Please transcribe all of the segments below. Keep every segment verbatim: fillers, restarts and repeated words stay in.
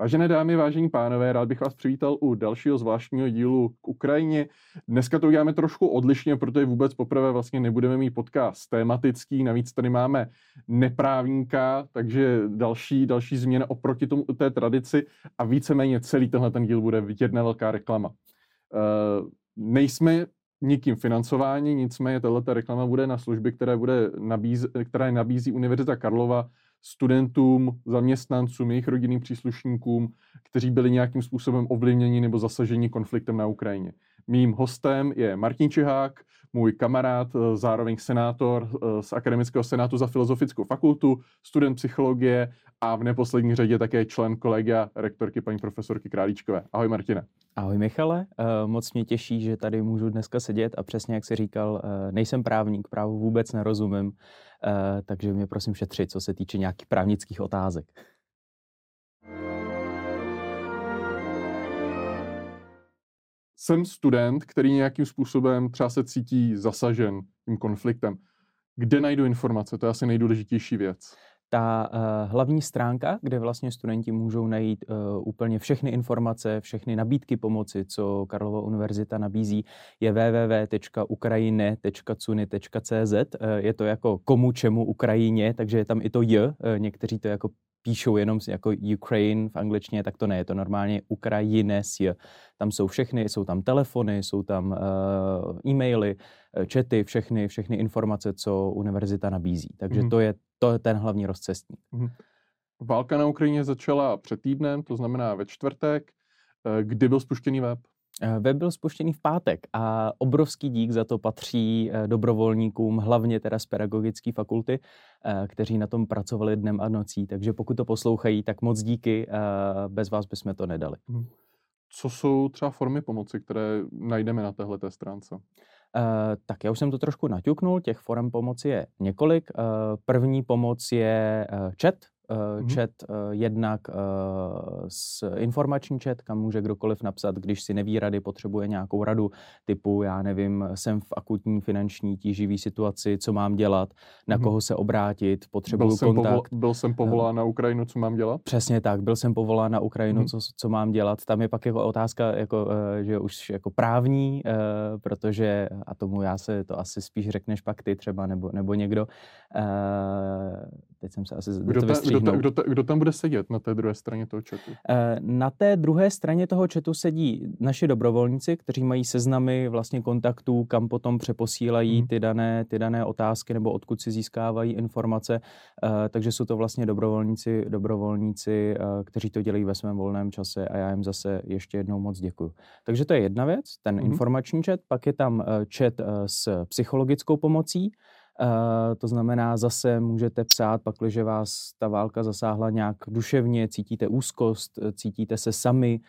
Vážené dámy, vážení pánové, rád bych vás přivítal u dalšího zvláštního dílu k Ukrajině. Dneska to uděláme trošku odlišně, protože vůbec poprvé vlastně nebudeme mít podcast tematický, navíc tady máme neprávníka, takže další, další změna oproti tomu, té tradici a víceméně celý tenhle ten díl bude jedna velká reklama. Uh, nejsme nikým financování, nicméně tato reklama bude na služby, které, bude nabíz, které nabízí Univerzita Karlova studentům, zaměstnancům, jejich rodinným příslušníkům, kteří byli nějakým způsobem ovlivněni nebo zasaženi konfliktem na Ukrajině. Mým hostem je Martin Čihák, můj kamarád, zároveň senátor z Akademického senátu za Filozofickou fakultu, student psychologie a v neposlední řadě také člen kolegia rektorky paní profesorky Králíčkové. Ahoj Martine. Ahoj Michale, moc mě těší, že tady můžu dneska sedět a přesně jak jsi říkal, nejsem právník, právu vůbec nerozumím, takže mě prosím šetři, co se týče nějakých právnických otázek. Jsem student, který nějakým způsobem třeba se cítí zasažen tím konfliktem. Kde najdu informace? To je asi nejdůležitější věc. Ta uh, hlavní stránka, kde vlastně studenti můžou najít uh, úplně všechny informace, všechny nabídky pomoci, co Karlova univerzita nabízí, je w w w tečka ukrajine tečka cuni tečka c z. Uh, je to jako komu čemu Ukrajině, takže je tam i to j. Uh, někteří to jako píšou jenom jako Ukraine v angličtině, tak to ne, je to normálně Ukrajine s j. Tam jsou všechny, jsou tam telefony, jsou tam uh, e-maily, chaty, všechny, všechny informace, co univerzita nabízí. Takže mm. to je To je ten hlavní rozcestník. Válka na Ukrajině začala před týdnem, to znamená ve čtvrtek. Kdy byl spuštěný web? Web byl spuštěný v pátek a obrovský dík za to patří dobrovolníkům, hlavně teda z Pedagogické fakulty, kteří na tom pracovali dnem a nocí. Takže pokud to poslouchají, tak moc díky, bez vás bychom to nedali. Co jsou třeba formy pomoci, které najdeme na téhleté stránce? Uh, tak já už jsem to trošku naťuknul, těch forem pomoci je několik. Uh, první pomoc je uh, chat, uh, mm-hmm. chat uh, jednak uh, s informační chat, kam může kdokoliv napsat, když si neví rady, potřebuje nějakou radu typu, já nevím, jsem v akutní finanční tíživý situaci, co mám dělat, na mm-hmm. koho se obrátit, potřebuju byl kontakt. Povol, byl jsem povolán na Ukrajinu, co mám dělat? Přesně tak, byl jsem povolán na Ukrajinu, mm-hmm. co, co mám dělat. Tam je pak jako otázka, jako, uh, že už jako právní, uh, protože a tomu já se to asi spíš řekneš pak ty třeba, nebo, nebo někdo. Uh, teď jsem se asi kdo, ta, kdo, ta, kdo, ta, kdo tam bude sedět na té druhé straně toho chatu? Uh, na té druhé straně toho chatu sedí naši dobrovolníci, kteří mají seznamy vlastně kontaktů, kam potom přeposílají hmm. ty, dané, ty dané otázky nebo odkud si získávají informace. Uh, takže jsou to vlastně dobrovolníci, dobrovolníci uh, kteří to dělají ve svém volném čase a já jim zase ještě jednou moc děkuju. Takže to je jedna věc, ten hmm. informační chat, pak je tam uh, chat s psychologickou pomocí. To znamená, zase můžete psát, pakliže vás ta válka zasáhla nějak duševně, cítíte úzkost, cítíte se sami,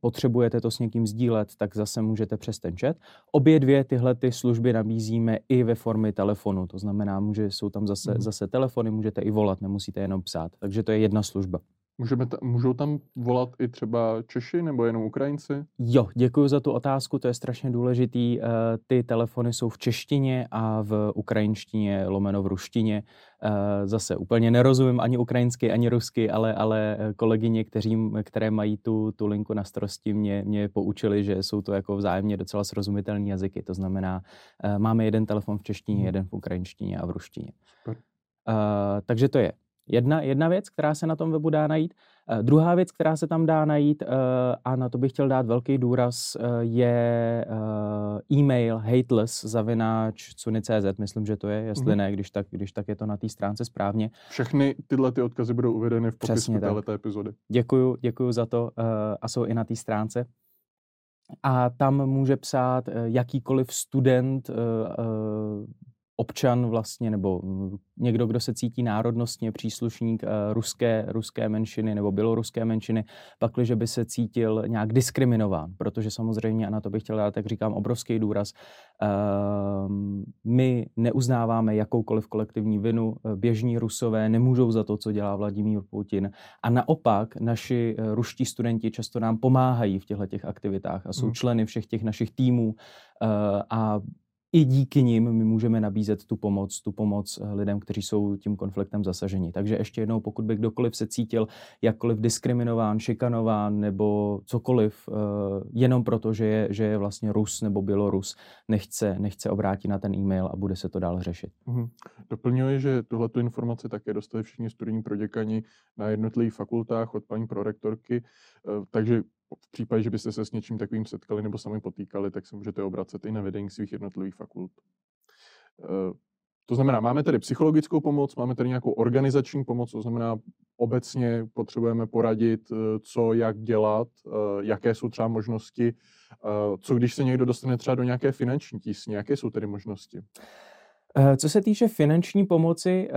potřebujete to s někým sdílet, tak zase můžete přes ten chat. Obě dvě tyhle ty služby nabízíme i ve formě telefonu, to znamená, může, jsou tam zase, zase telefony, můžete i volat, nemusíte jenom psát, takže to je jedna služba. Můžeme ta, můžou tam volat i třeba Češi nebo jenom Ukrajinci? Jo, děkuji za tu otázku, to je strašně důležitý. Ty telefony jsou v češtině a v ukrajinštině, lomeno v ruštině. Zase úplně nerozumím ani ukrajinsky, ani rusky, ale, ale kolegyně, kteří, které mají tu, tu linku na starosti, mě, mě poučili, že jsou to jako vzájemně docela srozumitelné jazyky. To znamená, máme jeden telefon v češtině, jeden v ukrajinštině a v ruštině. Super. Takže to je. Jedna, jedna věc, která se na tom webu dá najít. Eh, druhá věc, která se tam dá najít, eh, a na to bych chtěl dát velký důraz, eh, je eh, e-mail hateless zavináč cuni tečka c z. Myslím, že to je, jestli mm-hmm. ne, když tak, když tak je to na té stránce správně. Všechny tyhle ty odkazy budou uvedeny v popisu této epizody. Děkuju, děkuju za to eh, a jsou i na té stránce. A tam může psát eh, jakýkoliv student, eh, eh, občan vlastně, nebo někdo, kdo se cítí národnostně příslušník uh, ruské, ruské menšiny nebo běloruské menšiny, pakliže by se cítil nějak diskriminován, protože samozřejmě, a na to bych chtěl dát, tak říkám, obrovský důraz, uh, my neuznáváme jakoukoliv kolektivní vinu, běžní Rusové nemůžou za to, co dělá Vladimír Putin a naopak naši ruští studenti často nám pomáhají v těchto těch aktivitách a jsou členy všech těch našich týmů uh, a i díky nim my můžeme nabízet tu pomoc, tu pomoc lidem, kteří jsou tím konfliktem zasaženi. Takže ještě jednou, pokud by kdokoliv se cítil jakkoliv diskriminován, šikanován nebo cokoliv, jenom proto, že je, že je vlastně Rus nebo Bělorus, nechce, nechce obrátit na ten e-mail a bude se to dál řešit. Mhm. Doplňuji, že tuhletu informaci také dostali všichni studijní proděkani na jednotlivých fakultách od paní prorektorky, takže v případě, že byste se s něčím takovým setkali nebo sami potýkali, tak se můžete obracet i na vedení svých jednotlivých fakult. To znamená, máme tady psychologickou pomoc, máme tady nějakou organizační pomoc, to znamená, obecně potřebujeme poradit, co, jak dělat, jaké jsou třeba možnosti, co když se někdo dostane třeba do nějaké finanční tísně, jaké jsou tedy možnosti? Co se týče finanční pomoci,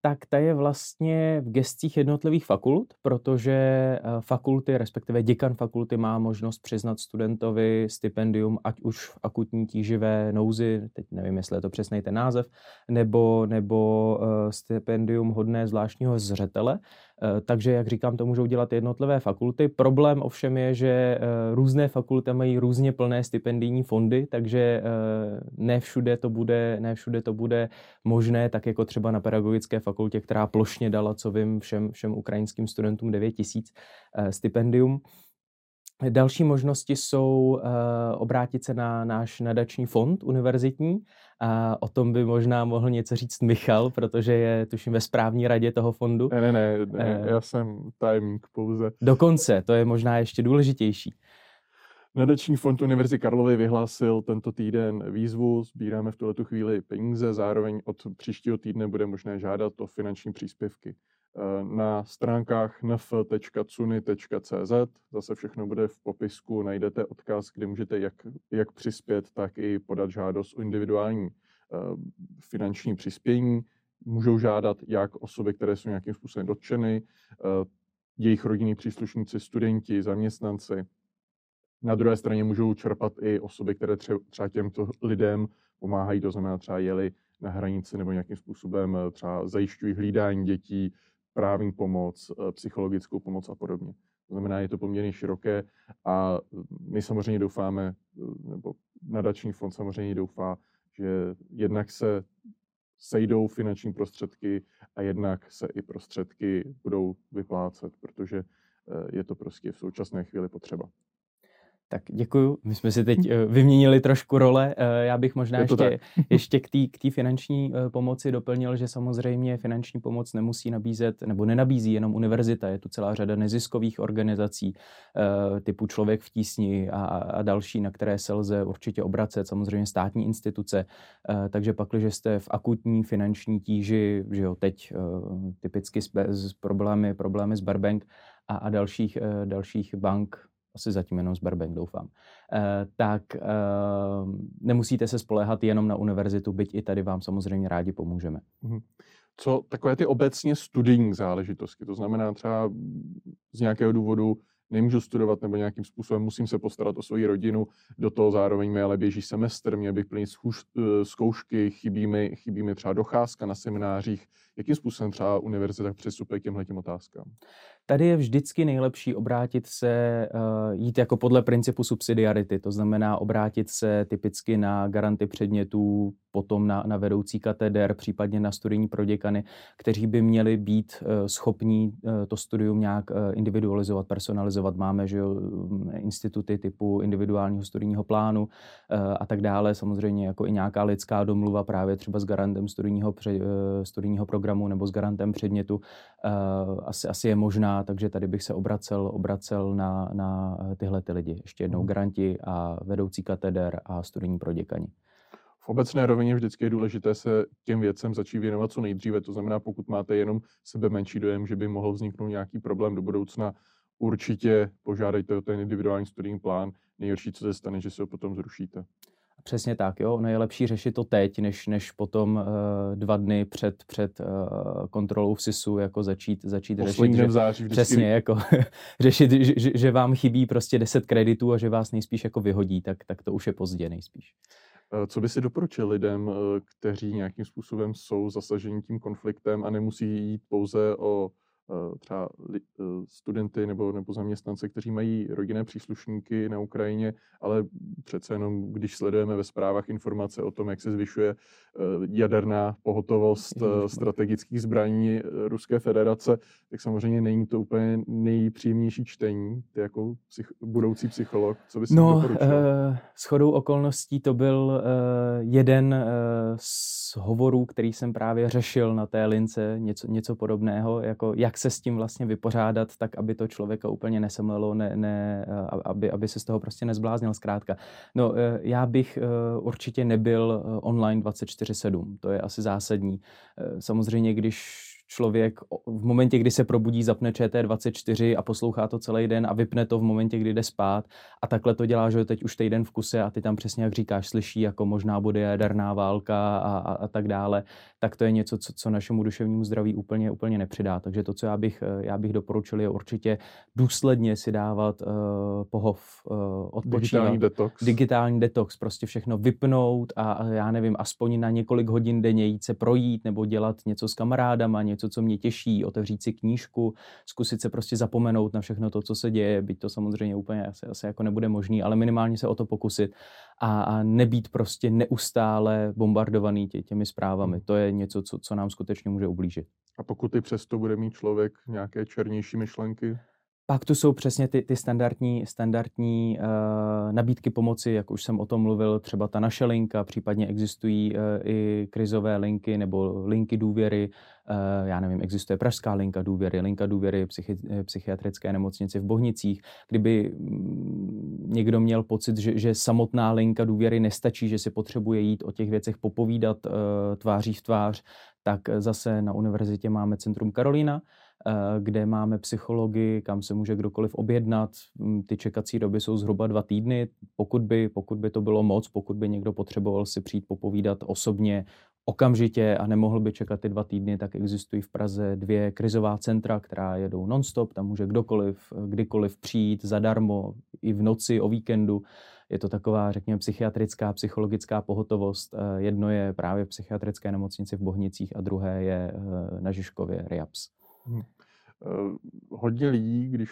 tak ta je vlastně v gescích jednotlivých fakult, protože fakulty, respektive děkan fakulty má možnost přiznat studentovi stipendium, ať už v akutní tíživé nouzi, teď nevím, jestli je to přesný ten název, nebo, nebo stipendium hodné zvláštního zřetele. Takže, jak říkám, to můžou dělat jednotlivé fakulty. Problém ovšem je, že různé fakulty mají různě plné stipendijní fondy, takže ne všude to bude, ne všude to bude možné, tak jako třeba na Pedagogické fakultě, která plošně dala, co vím, všem, všem ukrajinským studentům devět tisíc stipendium. Další možnosti jsou obrátit se na náš nadační fond univerzitní. A o tom by možná mohl něco říct Michal, protože je, tuším, ve správní radě toho fondu. Ne, ne, ne, ne já jsem tajemník pouze. Dokonce, to je možná ještě důležitější. Nadační fond Univerzity Karlovy vyhlásil tento týden výzvu, sbíráme v tuhletu chvíli peníze, zároveň od příštího týdne bude možné žádat o finanční příspěvky. Na stránkách n f tečka c u n i tečka c z, zase všechno bude v popisku, najdete odkaz, kde můžete jak, jak přispět, tak i podat žádost o individuální uh, finanční přispění. Můžou žádat jak osoby, které jsou nějakým způsobem dotčeny, uh, jejich rodinní příslušníci, studenti, zaměstnanci. Na druhé straně můžou čerpat i osoby, které tře- třeba těmto lidem pomáhají, to znamená třeba jeli na hranici nebo nějakým způsobem třeba zajišťují hlídání dětí, právní pomoc, psychologickou pomoc a podobně. To znamená, je to poměrně široké a my samozřejmě doufáme, nebo nadační fond samozřejmě doufá, že jednak se sejdou finanční prostředky a jednak se i prostředky budou vyplácet, protože je to prostě v současné chvíli potřeba. Tak děkuju. My jsme si teď vyměnili trošku role. Já bych možná je ještě, ještě k té finanční pomoci doplnil, že samozřejmě finanční pomoc nemusí nabízet, nebo nenabízí jenom univerzita. Je tu celá řada neziskových organizací typu Člověk v tísni a, a další, na které se lze určitě obracet, samozřejmě státní instituce. Takže pak, když jste v akutní finanční tíži, že jo, teď typicky s problémy, problémy Sberbank a, a dalších, dalších bank, asi zatím jenom Sberbank, doufám, eh, tak eh, nemusíte se spoléhat jenom na univerzitu, byť i tady vám samozřejmě rádi pomůžeme. Co takové ty obecně studijní záležitosti, to znamená třeba z nějakého důvodu nemůžu studovat nebo nějakým způsobem musím se postarat o svoji rodinu, do toho zároveň mi ale běží semestr, měl bych plnit zkoušky, chybí mi, chybí mi třeba docházka na seminářích. Jakým způsobem třeba univerzita přistupuje k těmhletěm otázkám? Tady je vždycky nejlepší obrátit se, jít jako podle principu subsidiarity, to znamená obrátit se typicky na garanty předmětů, potom na, na vedoucí kateder, případně na studijní proděkany, kteří by měli být schopní to studium nějak individualizovat, personalizovat. Máme, že jo, instituty typu individuálního studijního plánu a tak dále, samozřejmě jako i nějaká lidská domluva právě třeba s garantem studijního, studijního programu nebo s garantem předmětu asi, asi je možná. Takže tady bych se obracel, obracel na, na tyhle ty lidi. Ještě jednou garanti a vedoucí kateder a studijní proděkani. V obecné rovině vždycky je důležité se těm věcem začít věnovat co nejdříve. To znamená, pokud máte jenom sebe menší dojem, že by mohl vzniknout nějaký problém do budoucna, určitě požádejte o ten individuální studijní plán. Nejhorší, co se stane, že se ho potom zrušíte. Přesně tak, jo. No je lepší řešit to teď, než, než potom uh, dva dny před, před uh, kontrolou v SISu jako začít, začít řešit, že, vždycky... přesně, jako, řešit že, že vám chybí prostě deset kreditů a že vás nejspíš jako vyhodí, tak, tak to už je pozdě nejspíš. Co by si doporučil lidem, kteří nějakým způsobem jsou zasaženi tím konfliktem a nemusí jít pouze o třeba studenty nebo, nebo zaměstnance, kteří mají rodinné příslušníky na Ukrajině, ale přece jenom, když sledujeme ve zprávách informace o tom, jak se zvyšuje jaderná pohotovost strategických zbraní Ruské federace, tak samozřejmě není to úplně nejpříjemnější čtení. Ty jako psych, budoucí psycholog, co bys no, doporučil? No, shodou okolností to byl jeden z hovorů, který jsem právě řešil na té lince, něco, něco podobného, jako jak se s tím vlastně vypořádat, tak aby to člověka úplně nesemlelo, ne, ne, aby, aby se z toho prostě nezbláznil zkrátka. No, já bych určitě nebyl online dvacet čtyři sedm, to je asi zásadní. Samozřejmě, když člověk v momentě, kdy se probudí, zapne Č T dvacet čtyři a poslouchá to celý den a vypne to v momentě, kdy jde spát a takhle to dělá, že teď už týden v kuse a ty tam přesně, jak říkáš, slyší, jako možná bude jaderná válka a, a, a tak dále, tak to je něco, co, co našemu duševnímu zdraví úplně, úplně nepřidá. Takže to, co já bych, já bych doporučil, je určitě důsledně si dávat uh, pohov, uh, odpočívat. Digitální detox. Digitální detox, prostě všechno vypnout a, a já nevím, aspoň na několik hodin denně jít se projít nebo dělat něco s kamarádama, něco, co mě těší, otevřít si knížku, zkusit se prostě zapomenout na všechno to, co se děje, byť to samozřejmě úplně asi, asi jako nebude možný, ale minimálně se o to pokusit a, a nebýt prostě neustále bombardovaný tě, těmi zprávami. To je něco, co, co nám skutečně může ublížit. A pokud i přesto bude mít člověk nějaké černější myšlenky? Pak tu jsou přesně ty, ty standardní, standardní uh, nabídky pomoci, jak už jsem o tom mluvil, třeba ta naše linka, případně existují uh, i krizové linky nebo linky důvěry. Uh, já nevím, existuje pražská linka důvěry, linka důvěry psychi- psychiatrické nemocnici v Bohnicích. Kdyby někdo měl pocit, že, že samotná linka důvěry nestačí, že si potřebuje jít o těch věcech popovídat uh, tváří v tvář, tak zase na univerzitě máme centrum Karolina, kde máme psychology, kam se může kdokoliv objednat. Ty čekací doby jsou zhruba dva týdny. Pokud by, pokud by to bylo moc, pokud by někdo potřeboval si přijít popovídat osobně okamžitě a nemohl by čekat ty dva týdny, tak existují v Praze dvě krizová centra, která jedou non-stop. Tam může kdokoliv, kdykoliv přijít zadarmo, i v noci, o víkendu. Je to taková, řekněme, psychiatrická, psychologická pohotovost. Jedno je právě v psychiatrické nemocnici v Bohnicích a druhé je na Žižkově R I A P S. Hmm. Hodně lidí, když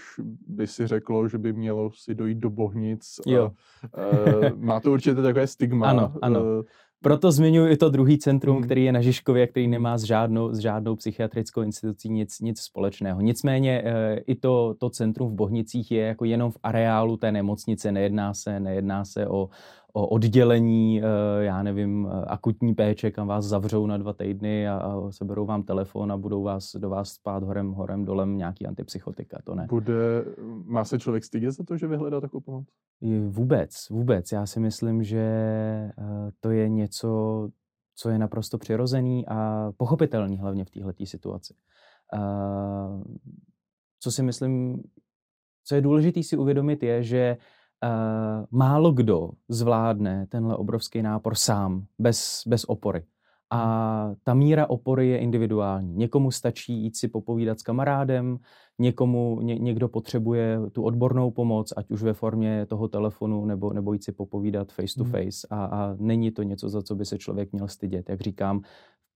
by si řeklo, že by mělo si dojít do Bohnic, a, a, má to určitě takové stigma. Ano, ano. Proto zmiňuji i to druhý centrum, hmm. který je na Žižkově, který nemá s žádnou, s žádnou psychiatrickou institucí nic, nic společného. Nicméně e, i to, to centrum v Bohnicích je jako jenom v areálu té nemocnice, nejedná se, nejedná se o, o oddělení, e, já nevím, akutní péče, kam vás zavřou na dva týdny a, a seberou vám telefon a budou vás, do vás spát horem, horem, dolem nějaký antipsychotika, to ne. Bude, má se člověk stydět za to, že vyhledá takovou pomoc? Vůbec, vůbec. Já si myslím, že to je něco, co je naprosto přirozený a pochopitelný hlavně v této situaci. Co si myslím, co je důležité si uvědomit, je, že málo kdo zvládne tenhle obrovský nápor sám, bez, bez opory. A ta míra opory je individuální. Někomu stačí jít si popovídat s kamarádem, někomu, ně, někdo potřebuje tu odbornou pomoc, ať už ve formě toho telefonu, nebo, nebo jít si popovídat face to face. A, a není to něco, za co by se člověk měl stydět. Jak říkám,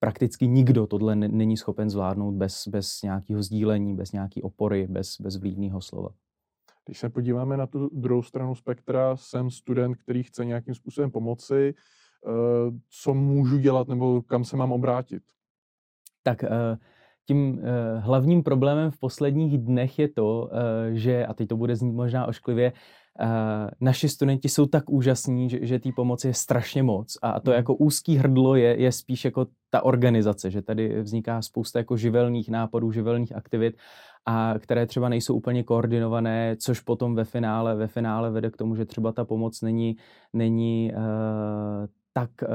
prakticky nikdo tohle není schopen zvládnout bez, bez nějakého sdílení, bez nějaké opory, bez, bez vlídného slova. Když se podíváme na tu druhou stranu spektra, jsem student, který chce nějakým způsobem pomoci, co můžu dělat nebo kam se mám obrátit? Tak tím hlavním problémem v posledních dnech je to, že, a teď to bude znít možná ošklivě, naši studenti jsou tak úžasní, že, že té pomoci je strašně moc a to jako úzký hrdlo je, je spíš jako ta organizace, že tady vzniká spousta jako živelných nápadů, živelných aktivit, a které třeba nejsou úplně koordinované, což potom ve finále, ve finále vede k tomu, že třeba ta pomoc není, není uh, tak uh,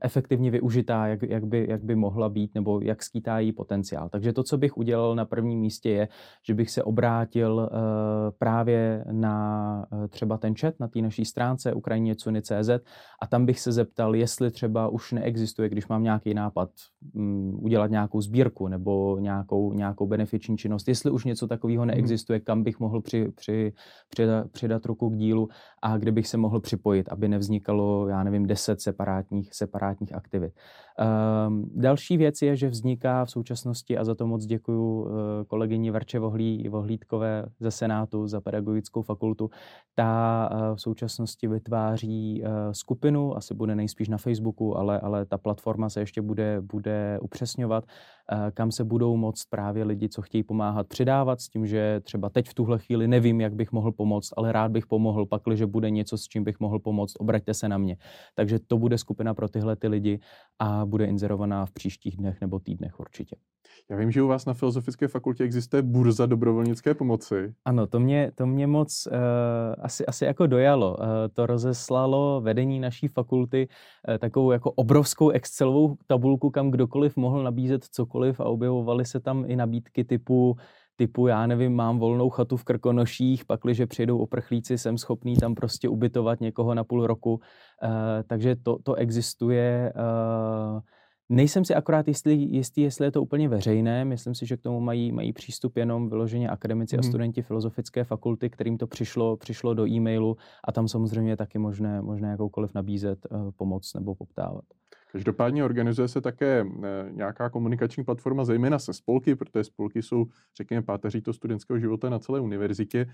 efektivně využitá, jak, jak, by, jak by mohla být, nebo jak skýtá její potenciál. Takže to, co bych udělal na prvním místě, je, že bych se obrátil uh, právě na uh, třeba ten chat, na té naší stránce ukrajine tečka cuni tečka cz a tam bych se zeptal, jestli třeba už neexistuje, když mám nějaký nápad, um, udělat nějakou sbírku nebo nějakou, nějakou benefiční činnost, jestli už něco takového neexistuje, kam bych mohl při, při, přidat, přidat ruku k dílu a kde bych se mohl připojit, aby nevznikalo, já nevím, deset separátních, separátních aktivit. Um, další věc je, že vzniká v současnosti, a za to moc děkuju kolegyni Vrče Vohlí, Vohlídkové ze Senátu za Pedagogickou fakultu, ta v současnosti vytváří skupinu, asi bude nejspíš na Facebooku, ale, ale ta platforma se ještě bude, bude upřesňovat, kam se budou moct právě lidi, co chtějí pomáhat, přidávat s tím, že třeba teď v tuhle chvíli nevím, jak bych mohl pomoct, ale rád bych pomohl, pakliže bude něco, s čím bych mohl pomoct, obraťte se na mě. Takže to bude skupina pro tyhle ty lidi a bude inzerovaná v příštích dnech nebo týdnech určitě. Já vím, že u vás na Filozofické fakultě existuje burza dobrovolnické pomoci. Ano, to mě, to mě moc uh, asi, asi jako dojalo. Uh, to rozeslalo vedení naší fakulty uh, takovou jako obrovskou excelovou tabulku, kam kdokoliv mohl nabízet cokoliv a objevovaly se tam i nabídky typu typu, já nevím, mám volnou chatu v Krkonoších, pakliže přijdou uprchlíci, jsem schopný tam prostě ubytovat někoho na půl roku. Uh, takže to, to existuje. Uh, Nejsem si akorát jistý, jistý, jestli je to úplně veřejné. Myslím si, že k tomu mají, mají přístup jenom vyloženě akademici mm. a studenti Filozofické fakulty, kterým to přišlo, přišlo do e-mailu a tam samozřejmě je taky možné, možné jakoukoliv nabízet uh, pomoc nebo poptávat. Každopádně organizuje se také nějaká komunikační platforma, zejména se spolky, protože spolky jsou, řekněme, páteří toho studentského života na celé univerzitě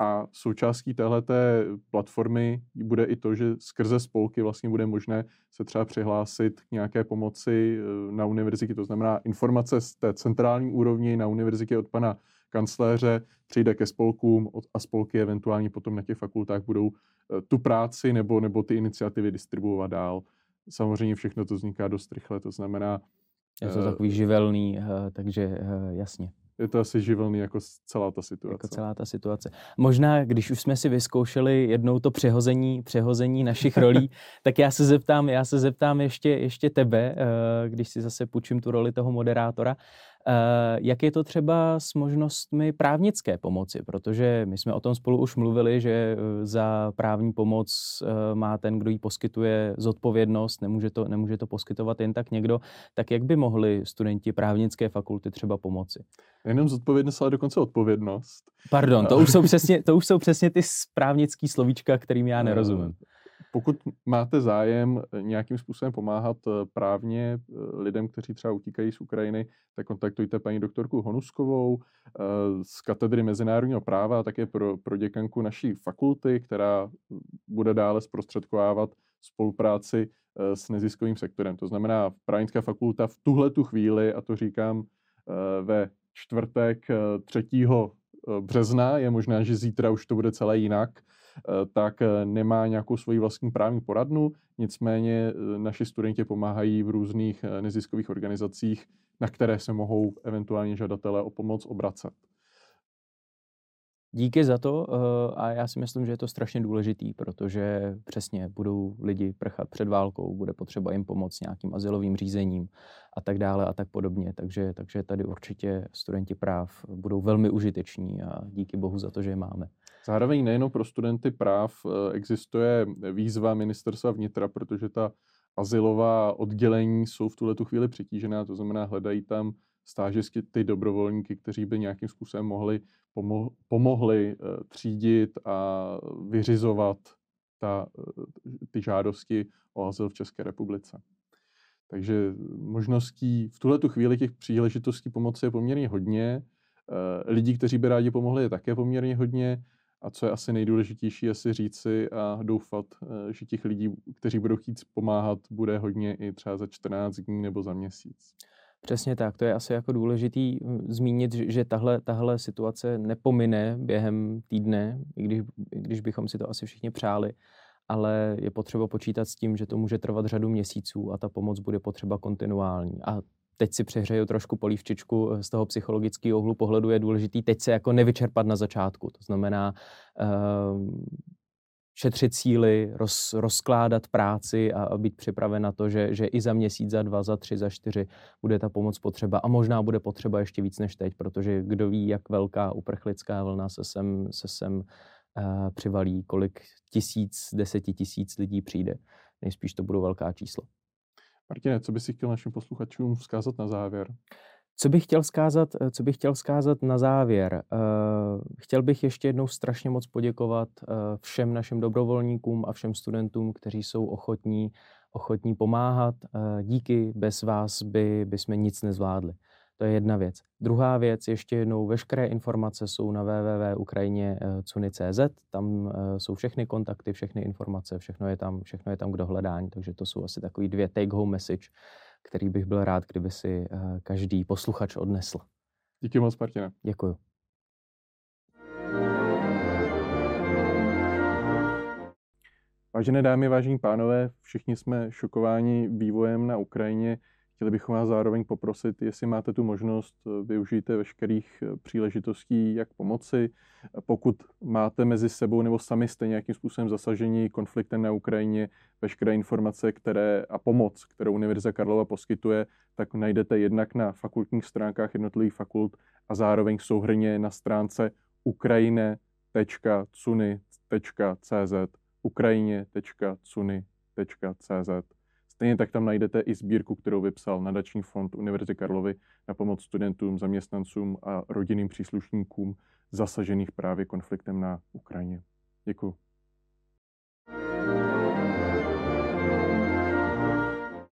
a součástí téhleté platformy bude i to, že skrze spolky vlastně bude možné se třeba přihlásit k nějaké pomoci na univerzitě, to znamená informace z té centrální úrovni na univerzitě od pana kancléře přijde ke spolkům a spolky eventuálně potom na těch fakultách budou tu práci nebo, nebo ty iniciativy distribuovat dál. Samozřejmě všechno to vzniká dost rychle, to znamená... Je to takový živelný, takže jasně. Je to asi živelný jako celá ta situace. Jako celá ta situace. Možná, když už jsme si vyzkoušeli jednou to přehození, přehození našich rolí, tak já se zeptám, já se zeptám ještě, ještě tebe, když si zase půjčím tu roli toho moderátora, jak je to třeba s možnostmi právnické pomoci, protože my jsme o tom spolu už mluvili, že za právní pomoc má ten, kdo ji poskytuje, zodpovědnost, nemůže to, nemůže to poskytovat jen tak někdo, tak jak by mohli studenti právnické fakulty třeba pomoci? Jenom zodpovědnost, ale dokonce odpovědnost. Pardon, to už jsou přesně, to už jsou přesně ty právnický slovíčka, kterým já nerozumím. Pokud máte zájem nějakým způsobem pomáhat právně lidem, kteří třeba utíkají z Ukrajiny, tak kontaktujte paní doktorku Honuskovou z katedry mezinárodního práva a také pro, pro děkanku naší fakulty, která bude dále zprostředkovávat spolupráci s neziskovým sektorem. To znamená, právnická fakulta v tuhletu chvíli, a to říkám ve čtvrtek třetího března, je možná, že zítra už to bude celé jinak, tak nemá nějakou svoji vlastní právní poradnu, nicméně naši studenti pomáhají v různých neziskových organizacích, na které se mohou eventuálně žadatelé o pomoc obracet. Díky za to a já si myslím, že je to strašně důležitý, protože přesně budou lidi prchat před válkou, bude potřeba jim pomoct nějakým azylovým řízením a tak dále a tak podobně. Takže, takže tady určitě studenti práv budou velmi užiteční a díky bohu za to, že je máme. Zároveň nejenom pro studenty práv existuje výzva ministerstva vnitra, protože ta azylová oddělení jsou v tuhletu chvíli přetížená, to znamená hledají tam stážisty, ty dobrovolníky, kteří by nějakým způsobem mohli pomo- pomohli třídit a vyřizovat ta, ty žádosti o azyl v České republice. Takže možností, v tuhletu chvíli těch příležitostí pomoci je poměrně hodně. Lidí, kteří by rádi pomohli, je také poměrně hodně. A co je asi nejdůležitější, je si říci a doufat, že těch lidí, kteří budou chtít pomáhat, bude hodně i třeba za čtrnáct dní nebo za měsíc. Přesně tak, to je asi jako důležitý zmínit, že tahle, tahle situace nepomine během týdne, i když, i když bychom si to asi všichni přáli, ale je potřeba počítat s tím, že to může trvat řadu měsíců a ta pomoc bude potřeba kontinuální. A teď si přehřeju trošku polívčičku z toho psychologického úhlu pohledu, je důležitý teď se jako nevyčerpat na začátku, to znamená... Um, šetřit síly, roz, rozkládat práci a, a být připraven na to, že, že i za měsíc, za dva, za tři, za čtyři bude ta pomoc potřeba a možná bude potřeba ještě víc než teď, protože kdo ví, jak velká uprchlická vlna se sem, se sem uh, přivalí, kolik tisíc, desetitisíc lidí přijde. Nejspíš to budou velká čísla. Martine, co bys chtěl našim posluchačům vzkázat na závěr? Co bych chtěl vzkázat, co bych chtěl vzkázat na závěr? Chtěl bych ještě jednou strašně moc poděkovat všem našim dobrovolníkům a všem studentům, kteří jsou ochotní ochotní pomáhat. Díky, bez vás by, by jsme nic nezvládli. To je jedna věc. Druhá věc, ještě jednou, veškeré informace jsou na w w w tečka ukrajine tečka cuni tečka c z, tam jsou všechny kontakty, všechny informace, všechno je tam, všechno je tam k dohledání, takže to jsou asi takový dvě take-home message, který bych byl rád, kdyby si každý posluchač odnesl. Díky moc, Martine. Děkuju. Vážené dámy, vážení pánové, všichni jsme šokováni vývojem na Ukrajině. Chtěli bychom vás zároveň poprosit, jestli máte tu možnost, využijte veškerých příležitostí, jak pomoci. Pokud máte mezi sebou nebo sami jste nějakým způsobem zasaženi konfliktem na Ukrajině, veškeré informace které, a pomoc, kterou Univerzita Karlova poskytuje, tak najdete jednak na fakultních stránkách jednotlivých fakult a zároveň souhrnně na stránce ukrajine tečka cuni tečka c z, ukrajine tečka cuni tečka c z. Stejně tak tam najdete i sbírku, kterou vypsal nadační fond Univerzity Karlovy na pomoc studentům, zaměstnancům a rodinným příslušníkům zasažených právě konfliktem na Ukrajině. Děkuji.